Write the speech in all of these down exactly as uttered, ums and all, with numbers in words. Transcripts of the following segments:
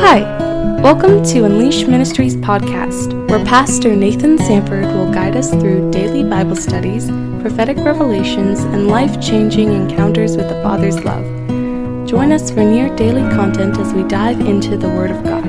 Hi, welcome to Unleash Ministries podcast, where Pastor Nathan Sanford will guide us through daily Bible studies, prophetic revelations, and life-changing encounters with the Father's love. Join us for near daily content as we dive into the Word of God.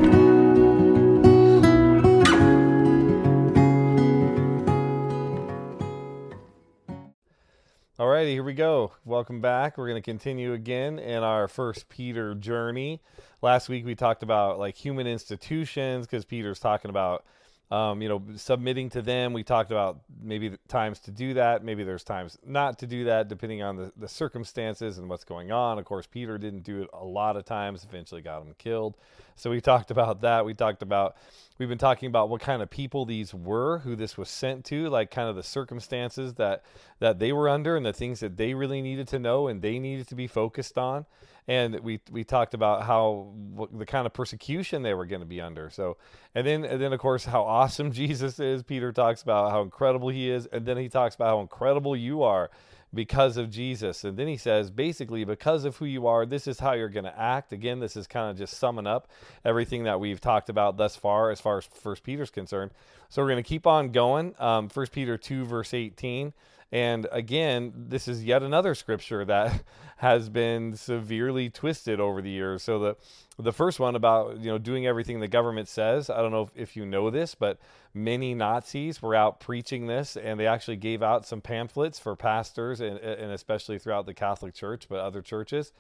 Here we go. Welcome back. We're going to continue again in our First Peter journey. Last week we talked about like human institutions because Peter's talking about, um, you know, submitting to them. We talked about maybe times to do that. Maybe there's times not to do that depending on the, the circumstances and what's going on. Of course, Peter didn't do it a lot of times, eventually got him killed. So we talked about that. We talked about, we've been talking about what kind of people these were, who this was sent to, like kind of the circumstances that, that they were under and the things that they really needed to know and they needed to be focused on. And we, we talked about how what, the kind of persecution they were going to be under. So, and then, and then of course, how awesome Jesus is. Peter talks about how incredible he is. And then he talks about how incredible you are because of Jesus. And then he says, basically, because of who you are, this is how you're going to act. Again, this is kind of just summing up everything that we've talked about thus far, as far as First Peter's concerned. So we're going to keep on going. Um, First Peter two, verse eighteen. And again, this is yet another scripture that has been severely twisted over the years. So the the first one about, you know, doing everything the government says, I don't know if, if you know this, but many Nazis were out preaching this, and they actually gave out some pamphlets for pastors and, and especially throughout the Catholic Church, but other churches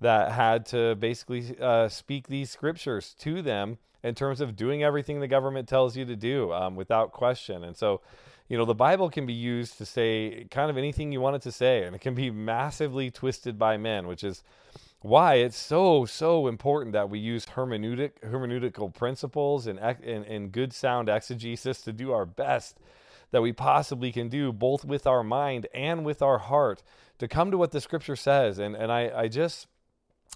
that had to basically uh, speak these scriptures to them in terms of doing everything the government tells you to do um, without question. And so, you know, the Bible can be used to say kind of anything you want it to say, and it can be massively twisted by men, which is why it's so, so important that we use hermeneutic, hermeneutical principles and, and, and good sound exegesis to do our best that we possibly can do, both with our mind and with our heart, to come to what the Scripture says. And, and I, I just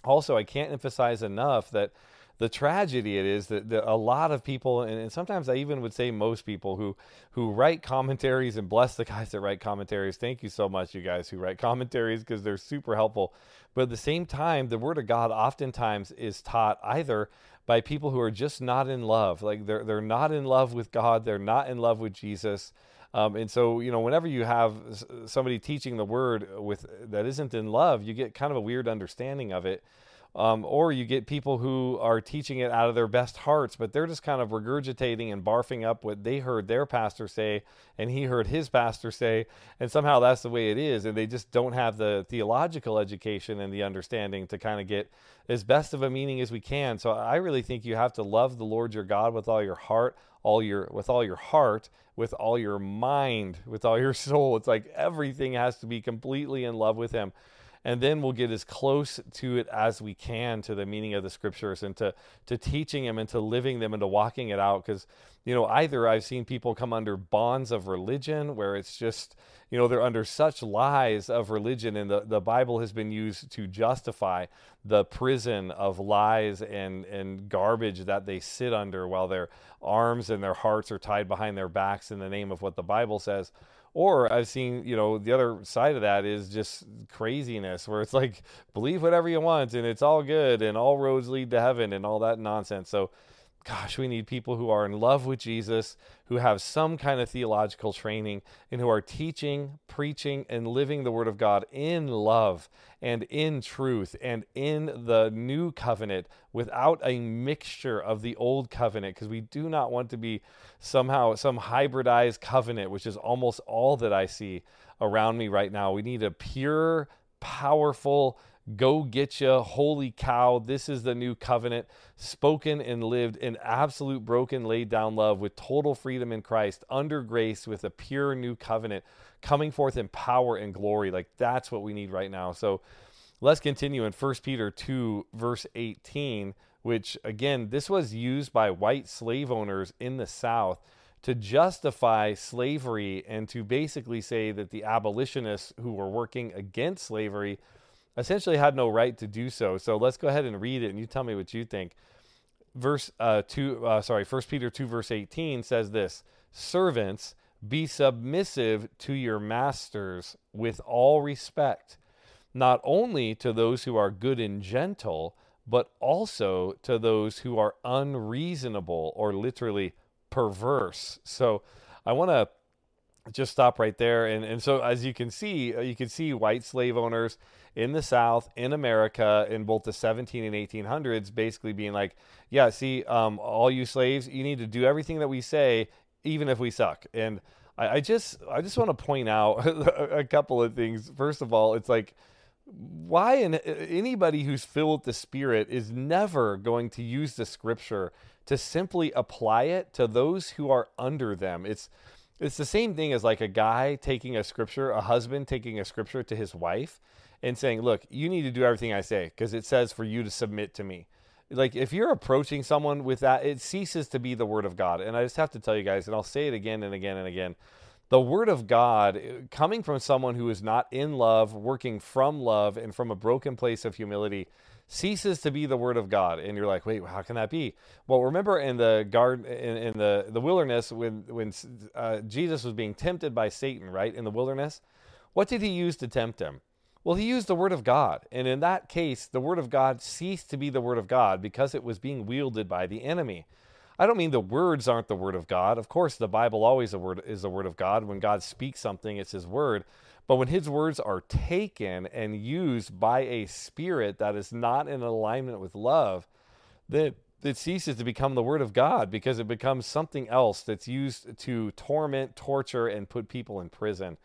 also, I can't emphasize enough that the tragedy it is that, that a lot of people, and, and sometimes I even would say most people who who write commentaries, and bless the guys that write commentaries. Thank you so much, you guys who write commentaries, because they're super helpful. But at the same time, the Word of God oftentimes is taught either by people who are just not in love. Like they're they're not in love with God. They're not in love with Jesus. Um, and so, you know, whenever you have somebody teaching the Word with that isn't in love, you get kind of a weird understanding of it. Um, or you get people who are teaching it out of their best hearts, but they're just kind of regurgitating and barfing up what they heard their pastor say, and he heard his pastor say, and somehow that's the way it is. And they just don't have the theological education and the understanding to kind of get as best of a meaning as we can. So I really think you have to love the Lord your God with all your heart, all your with all your heart, with all your mind, with all your soul. It's like everything has to be completely in love with him. And then we'll get as close to it as we can to the meaning of the scriptures and to, to teaching them and to living them and to walking it out. Because, you know, either I've seen people come under bonds of religion where it's just, you know, they're under such lies of religion, and the, the Bible has been used to justify the prison of lies and, and garbage that they sit under while their arms and their hearts are tied behind their backs in the name of what the Bible says. Or I've seen, you know, the other side of that is just craziness where it's like, believe whatever you want and it's all good and all roads lead to heaven and all that nonsense. So, gosh, we need people who are in love with Jesus, who have some kind of theological training, and who are teaching, preaching, and living the Word of God in love and in truth and in the new covenant without a mixture of the old covenant, because we do not want to be somehow some hybridized covenant, which is almost all that I see around me right now. We need a pure, powerful, go get ya, holy cow, this is the new covenant, spoken and lived in absolute broken, laid down love with total freedom in Christ, under grace with a pure new covenant, coming forth in power and glory. Like that's what we need right now. So let's continue in First Peter two, verse eighteen, which again, this was used by white slave owners in the South to justify slavery and to basically say that the abolitionists who were working against slavery essentially had no right to do so. So let's go ahead and read it, and you tell me what you think. Verse uh, two, uh, sorry, First Peter two, verse eighteen says this: "Servants, be submissive to your masters with all respect, not only to those who are good and gentle, but also to those who are unreasonable or literally perverse. So I want to just stop right there. And, and so as you can see, you can see white slave owners in the South, in America, in both the seventeen and eighteen hundreds, basically being like, yeah, see, um, all you slaves, you need to do everything that we say, even if we suck. And I, I just I just want to point out a couple of things. First of all, it's like, why in, anybody who's filled with the Spirit is never going to use the Scripture to simply apply it to those who are under them. It's it's the same thing as like a guy taking a Scripture, a husband taking a Scripture to his wife and saying, look, you need to do everything I say because it says for you to submit to me. Like if you're approaching someone with that, it ceases to be the Word of God. And I just have to tell you guys, and I'll say it again and again and again, the Word of God, coming from someone who is not in love, working from love and from a broken place of humility, ceases to be the Word of God. And you're like, wait, how can that be? Well, remember in the garden, in, in the, the wilderness, when, when uh, Jesus was being tempted by Satan, right, in the wilderness, what did he use to tempt him? Well, he used the Word of God. And in that case, the Word of God ceased to be the Word of God because it was being wielded by the enemy. I don't mean the words aren't the Word of God. Of course, the Bible always a word, is the Word of God. When God speaks something, it's His Word. But when His words are taken and used by a spirit that is not in alignment with love, then it ceases to become the Word of God because it becomes something else that's used to torment, torture, and put people in prison.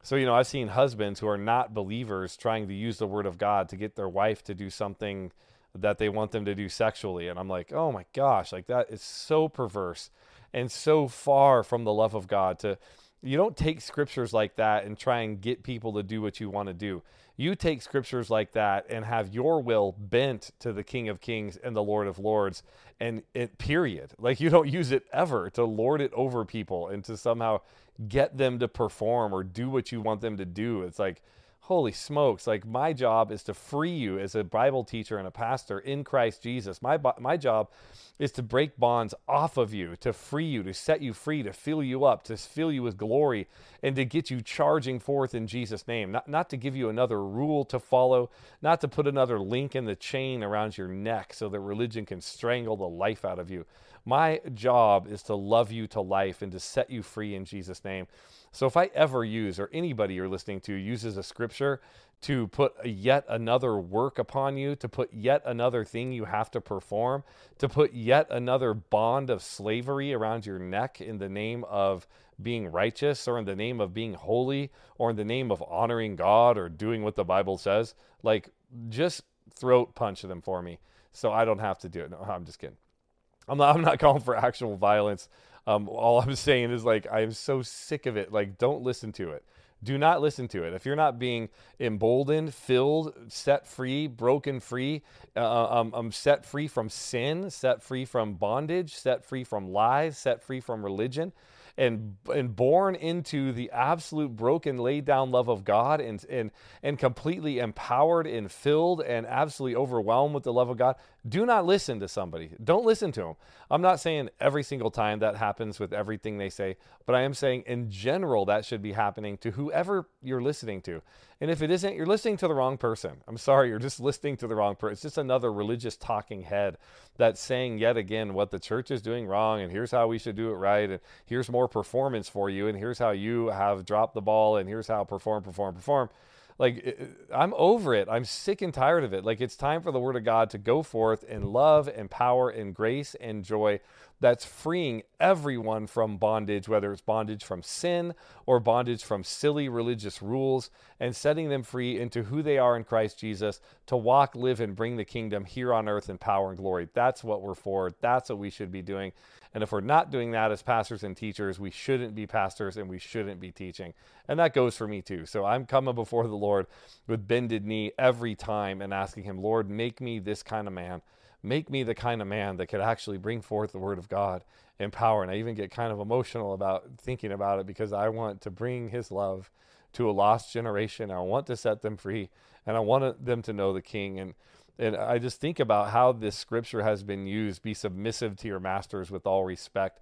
So, you know, I've seen husbands who are not believers trying to use the Word of God to get their wife to do something that they want them to do sexually. And I'm like, oh my gosh, like that is so perverse and so far from the love of God. To, you don't take scriptures like that and try and get people to do what you want to do. You take scriptures like that and have your will bent to the King of Kings and the Lord of Lords, and it period. Like you don't use it ever to lord it over people and to somehow get them to perform or do what you want them to do. It's like, holy smokes, like my job is to free you as a Bible teacher and a pastor in Christ Jesus. My my job is to break bonds off of you, to free you, to set you free, to fill you up, to fill you with glory, and to get you charging forth in Jesus' name. Not, not to give you another rule to follow, not to put another link in the chain around your neck so that religion can strangle the life out of you. My job is to love you to life and to set you free in Jesus' name. So if I ever use, or anybody you're listening to uses a scripture to put yet another work upon you, to put yet another thing you have to perform, to put yet another bond of slavery around your neck in the name of being righteous or in the name of being holy or in the name of honoring God or doing what the Bible says, like just throat punch them for me so I don't have to do it. No, I'm just kidding. I'm not, I'm not calling for actual violence. Um, all I'm saying is like, I'm so sick of it. Like, don't listen to it. Do not listen to it. If you're not being emboldened, filled, set free, broken free, uh, um, um, set free from sin, set free from bondage, set free from lies, set free from religion, and and born into the absolute broken, laid down love of God, and and and completely empowered and filled and absolutely overwhelmed with the love of God, do not listen to somebody. Don't listen to them. I'm not saying every single time that happens with everything they say, but I am saying in general that should be happening to whoever you're listening to. And if it isn't, you're listening to the wrong person. I'm sorry, you're just listening to the wrong person. It's just another religious talking head that's saying yet again what the church is doing wrong, and here's how we should do it right, and here's more performance for you, and here's how you have dropped the ball, and here's how perform, perform, perform. Like, it, I'm over it. I'm sick and tired of it. Like, it's time for the Word of God to go forth in love and power and grace and joy that's freeing everyone from bondage, whether it's bondage from sin or bondage from silly religious rules, and setting them free into who they are in Christ Jesus to walk, live, and bring the kingdom here on earth in power and glory. That's what we're for. That's what we should be doing. And if we're not doing that as pastors and teachers, we shouldn't be pastors and we shouldn't be teaching. And that goes for me too. So I'm coming before the Lord with bended knee every time and asking Him, Lord, make me this kind of man. Make me the kind of man that could actually bring forth the Word of God in power. And I even get kind of emotional about thinking about it because I want to bring His love to a lost generation. I want to set them free and I want them to know the King. And And I just think about how this scripture has been used. Be submissive to your masters with all respect.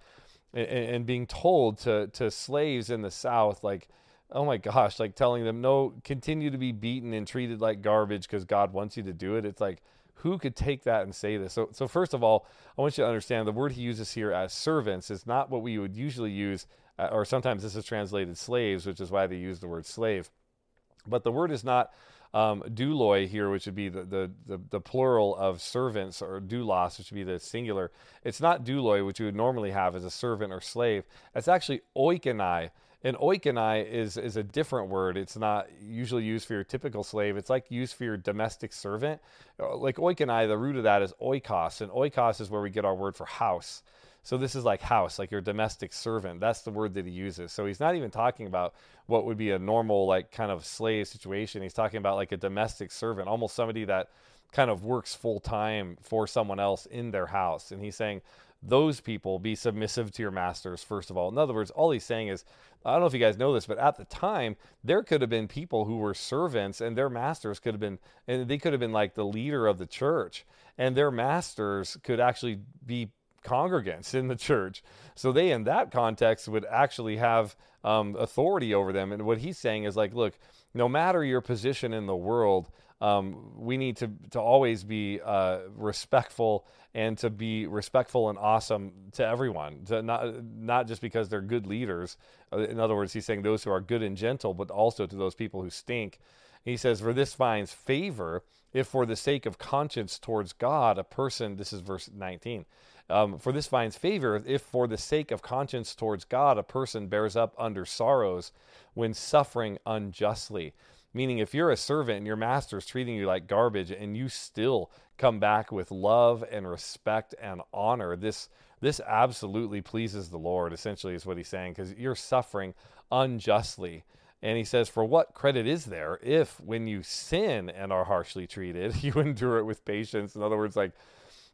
And, and being told to, to slaves in the South, like, oh my gosh, like telling them, no, continue to be beaten and treated like garbage because God wants you to do it. It's like, who could take that and say this? So, so first of all, I want you to understand the word he uses here as servants is not what we would usually use, uh, or sometimes this is translated slaves, which is why they use the word slave. But the word is not um, douloi here, which would be the, the, the, the plural of servants, or doulos, which would be the singular. It's not douloi, which you would normally have as a servant or slave. That's actually oikonai. And oikonai is, is a different word. It's not usually used for your typical slave. It's like used for your domestic servant. Like oikonai, the root of that is oikos. And oikos is where we get our word for house. So this is like house, like your domestic servant. That's the word that he uses. So he's not even talking about what would be a normal, like, kind of slave situation. He's talking about like a domestic servant, almost somebody that kind of works full time for someone else in their house. And he's saying, those people, be submissive to your masters, first of all. In other words, all he's saying is, I don't know if you guys know this, but at the time, there could have been people who were servants, and their masters could have been, and they could have been like the leader of the church, and their masters could actually be congregants in the church. So they, in that context, would actually have um, authority over them. And what he's saying is like, look, no matter your position in the world, Um, we need to, to always be uh, respectful, and to be respectful and awesome to everyone, to not, not just because they're good leaders. In other words, he's saying those who are good and gentle, but also to those people who stink. He says, for this finds favor if for the sake of conscience towards God, a person, this is verse nineteen, um, for this finds favor if for the sake of conscience towards God, a person bears up under sorrows when suffering unjustly. Meaning, if you're a servant and your master's treating you like garbage, and you still come back with love and respect and honor, this this absolutely pleases the Lord, essentially, is what he's saying, because you're suffering unjustly. And he says, for what credit is there if when you sin and are harshly treated, you endure it with patience? In other words, like,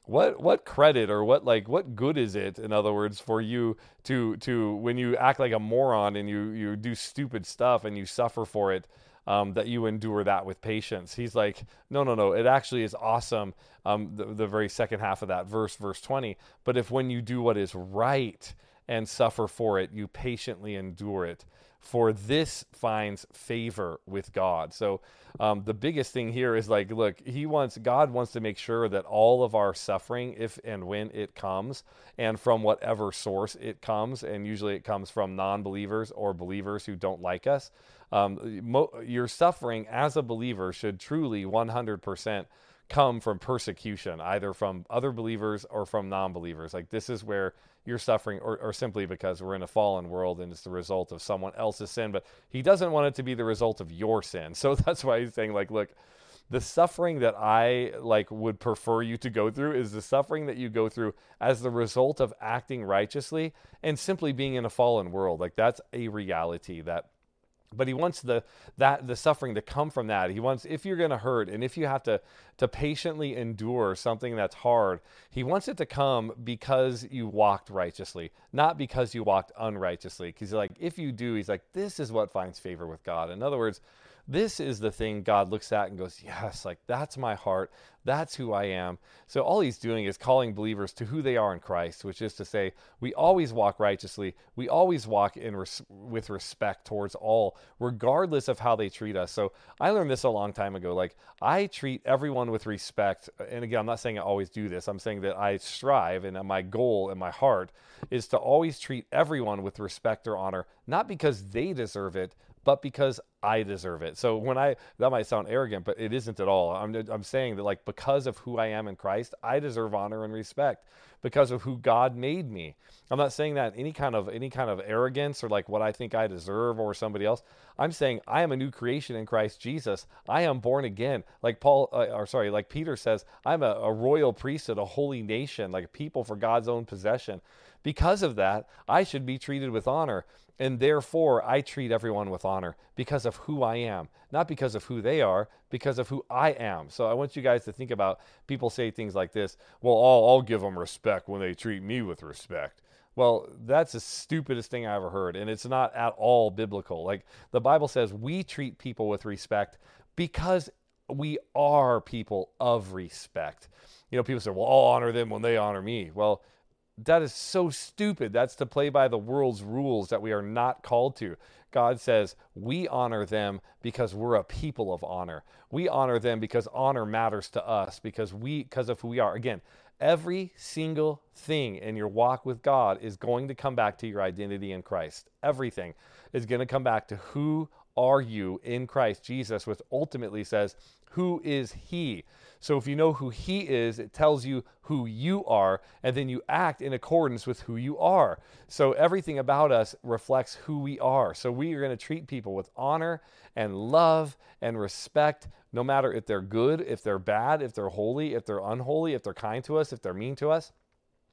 What what credit or what like what good is it, in other words, for you to to when you act like a moron and you you do stupid stuff and you suffer for it, um, that you endure that with patience? He's like, no, no, no, it actually is awesome. Um, the, the very second half of that verse, verse twenty. But if when you do what is right and suffer for it, you patiently endure it, for this finds favor with God. So um, the biggest thing here is like, look, he wants, God wants to make sure that all of our suffering, if and when it comes, and from whatever source it comes, and usually it comes from non-believers or believers who don't like us, um, mo- your suffering as a believer should truly one hundred percent come from persecution, either from other believers or from non-believers. Like, this is where you're suffering, or, or simply because we're in a fallen world and it's the result of someone else's sin, but he doesn't want it to be the result of your sin. So that's why he's saying, like, look, the suffering that I like would prefer you to go through is the suffering that you go through as the result of acting righteously and simply being in a fallen world. Like, that's a reality that But he wants the that the suffering to come from that. He wants, if you're going to hurt and if you have to to patiently endure something that's hard, he wants it to come because you walked righteously, not because you walked unrighteously. Because like, if you do, he's like, this is what finds favor with God. In other words, this is the thing God looks at and goes, yes, like, that's my heart. That's who I am. So all he's doing is calling believers to who they are in Christ, which is to say, we always walk righteously. We always walk in res- with respect towards all, regardless of how they treat us. So I learned this a long time ago. Like, I treat everyone with respect. And again, I'm not saying I always do this. I'm saying that I strive, and my goal in my heart is to always treat everyone with respect or honor, not because they deserve it, but because I deserve it. So when I, that might sound arrogant, but it isn't at all. I'm I'm saying that, like, because of who I am in Christ, I deserve honor and respect because of who God made me. I'm not saying that in any kind of, any kind of arrogance or like what I think I deserve or somebody else. I'm saying I am a new creation in Christ Jesus. I am born again. Like Paul, uh, or sorry, like Peter says, I'm a, a royal priesthood, a holy nation, like a people for God's own possession. Because of that, I should be treated with honor. And therefore, I treat everyone with honor because of who I am, not because of who they are, because of who I am. So I want you guys to think about, people say things like this, well, I'll, I'll give them respect when they treat me with respect. Well, that's the stupidest thing I ever heard. And it's not at all biblical. Like, the Bible says we treat people with respect because we are people of respect. You know, people say, well, I'll honor them when they honor me. Well, that is so stupid. That's to play by the world's rules that we are not called to. God says we honor them because we're a people of honor. We honor them because honor matters to us, because we, because of who we are. Again, every single thing in your walk with God is going to come back to your identity in Christ. Everything is going to come back to who are you in Christ Jesus, which ultimately says, who is he? So if you know who he is, it tells you who you are, and then you act in accordance with who you are. So everything about us reflects who we are. So we are going to treat people with honor and love and respect, no matter if they're good, if they're bad, if they're holy, if they're unholy, if they're kind to us, if they're mean to us.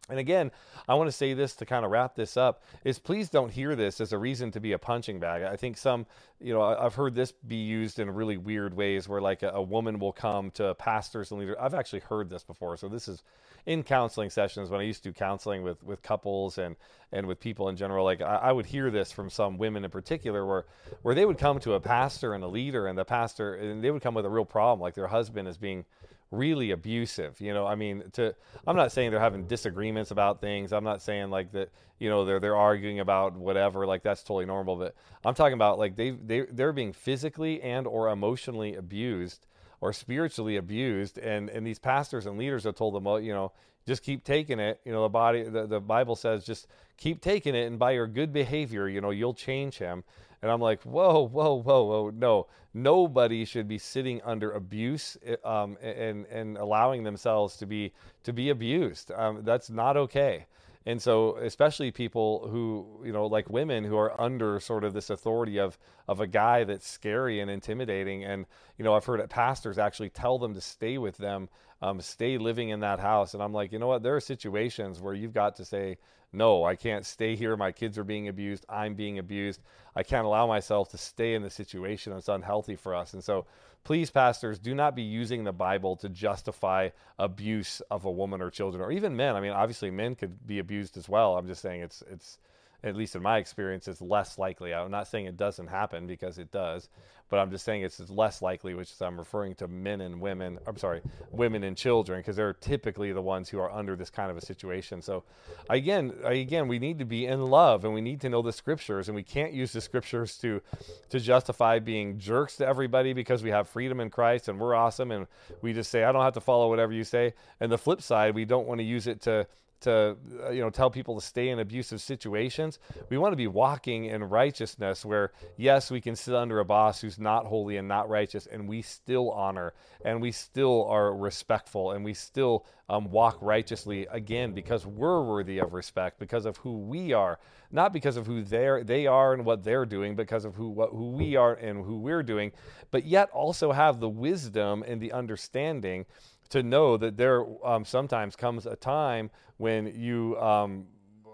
And again, I want to say this to kind of wrap this up, is please don't hear this as a reason to be a punching bag. I think some, you know, I've heard this be used in really weird ways where like a, a woman will come to pastors and leaders. I've actually heard this before. So this is in counseling sessions when I used to do counseling with, with couples and, and with people in general. Like I, I would hear this from some women in particular where, where they would come to a pastor and a leader and the pastor, and they would come with a real problem. Like their husband is being really abusive, you know, I mean, to, I'm not saying they're having disagreements about things. I'm not saying like that, you know, they're, they're arguing about whatever, like that's totally normal. But I'm talking about like they, they, they're being physically and or emotionally abused or spiritually abused. And, and these pastors and leaders have told them, well, you know, just keep taking it. You know, the body, the, the Bible says, just keep taking it. And by your good behavior, you know, you'll change him. And I'm like, whoa, whoa, whoa, whoa, no, nobody should be sitting under abuse um, and and allowing themselves to be to be abused. Um, that's not okay. And so, especially people who, you know, like women who are under sort of this authority of of a guy that's scary and intimidating. And, you know, I've heard that pastors actually tell them to stay with them, um, stay living in that house. And I'm like, you know what, there are situations where you've got to say, no, I can't stay here. My kids are being abused. I'm being abused. I can't allow myself to stay in the situation. It's unhealthy for us. And so please, pastors, do not be using the Bible to justify abuse of a woman or children or even men. I mean, obviously men could be abused as well. I'm just saying it's, it's at least in my experience, it's less likely. I'm not saying it doesn't happen because it does, but I'm just saying it's less likely, which is I'm referring to men and women, I'm sorry, women and children, because they're typically the ones who are under this kind of a situation. So again, again, we need to be in love and we need to know the scriptures, and we can't use the scriptures to, to justify being jerks to everybody because we have freedom in Christ and we're awesome. And we just say, I don't have to follow whatever you say. And the flip side, we don't want to use it to to, you know, tell people to stay in abusive situations. We want to be walking in righteousness where, yes, we can sit under a boss who's not holy and not righteous, and we still honor and we still are respectful and we still um, walk righteously, again, because we're worthy of respect because of who we are, not because of who they're, they are and what they're doing, because of who, what, who we are and who we're doing, but yet also have the wisdom and the understanding to know that there um, sometimes comes a time when you um,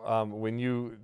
um, when you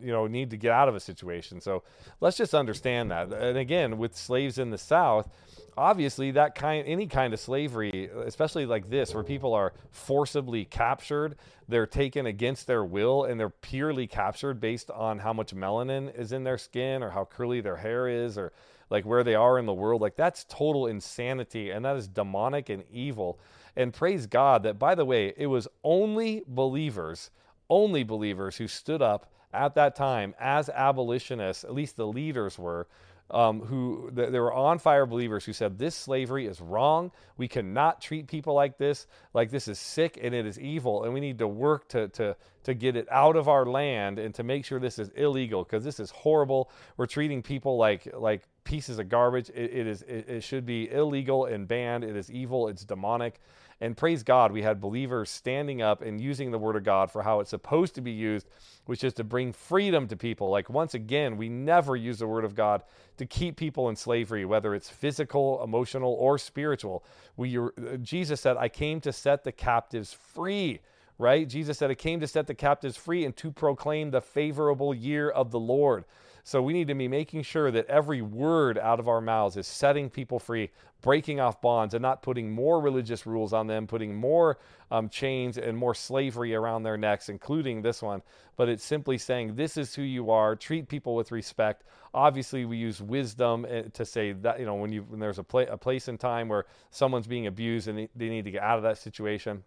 you know need to get out of a situation. So let's just understand that. And again, with slaves in the South, obviously that kind any kind of slavery, especially like this, where people are forcibly captured, they're taken against their will, and they're purely captured based on how much melanin is in their skin or how curly their hair is or like where they are in the world. Like that's total insanity, and that is demonic and evil. And praise God that, by the way, it was only believers, only believers who stood up at that time as abolitionists, at least the leaders were, um, who th- there were on fire believers who said, this slavery is wrong. We cannot treat people like this. Like this is sick and it is evil. And we need to work to, to, to get it out of our land and to make sure this is illegal because this is horrible. We're treating people like, like, pieces of garbage. It, it is, it, it should be illegal and banned. It is evil. It's demonic. And praise God, we had believers standing up and using the word of God for how it's supposed to be used, which is to bring freedom to people. Like once again, we never use the word of God to keep people in slavery, whether it's physical, emotional, or spiritual. We, Jesus said, I came to set the captives free. Right? Jesus said, I came to set the captives free and to proclaim the favorable year of the Lord. So we need to be making sure that every word out of our mouths is setting people free, breaking off bonds and not putting more religious rules on them, putting more um, chains and more slavery around their necks, including this one. But it's simply saying, this is who you are. Treat people with respect. Obviously, we use wisdom to say that, you know, when you when there's a, pla- a place and time where someone's being abused and they need to get out of that situation.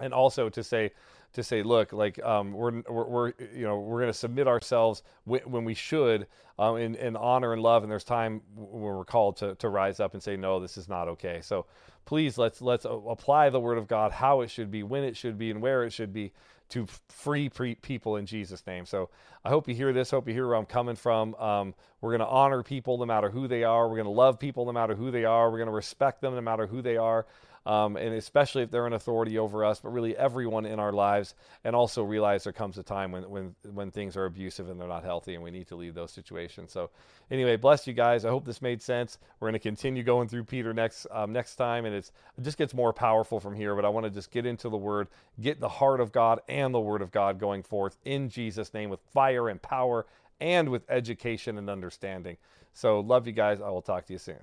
And also to say, to say, look, like um, we're, we're we're you know we're going to submit ourselves w- when we should um, in, in honor and love. And there's time where we're called to to rise up and say, no, this is not okay. So please let's let's apply the Word of God how it should be, when it should be, and where it should be to free pre- people in Jesus' name. So I hope you hear this. Hope you hear where I'm coming from. Um, we're going to honor people no matter who they are. We're going to love people no matter who they are. We're going to respect them no matter who they are. Um, and especially if they're in authority over us, but really everyone in our lives, and also realize there comes a time when, when, when things are abusive and they're not healthy, and we need to leave those situations. So anyway, bless you guys. I hope this made sense. We're going to continue going through Peter next, um, next time. And it's, it just gets more powerful from here, but I want to just get into the Word, get the heart of God and the Word of God going forth in Jesus' name with fire and power and with education and understanding. So love you guys. I will talk to you soon.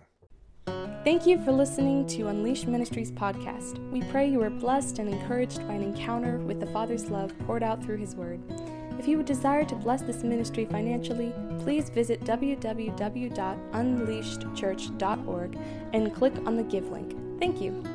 Thank you for listening to Unleash Ministries podcast. We pray you are blessed and encouraged by an encounter with the Father's love poured out through His Word. If you would desire to bless this ministry financially, please visit w w w dot unleashed church dot org and click on the Give link. Thank you.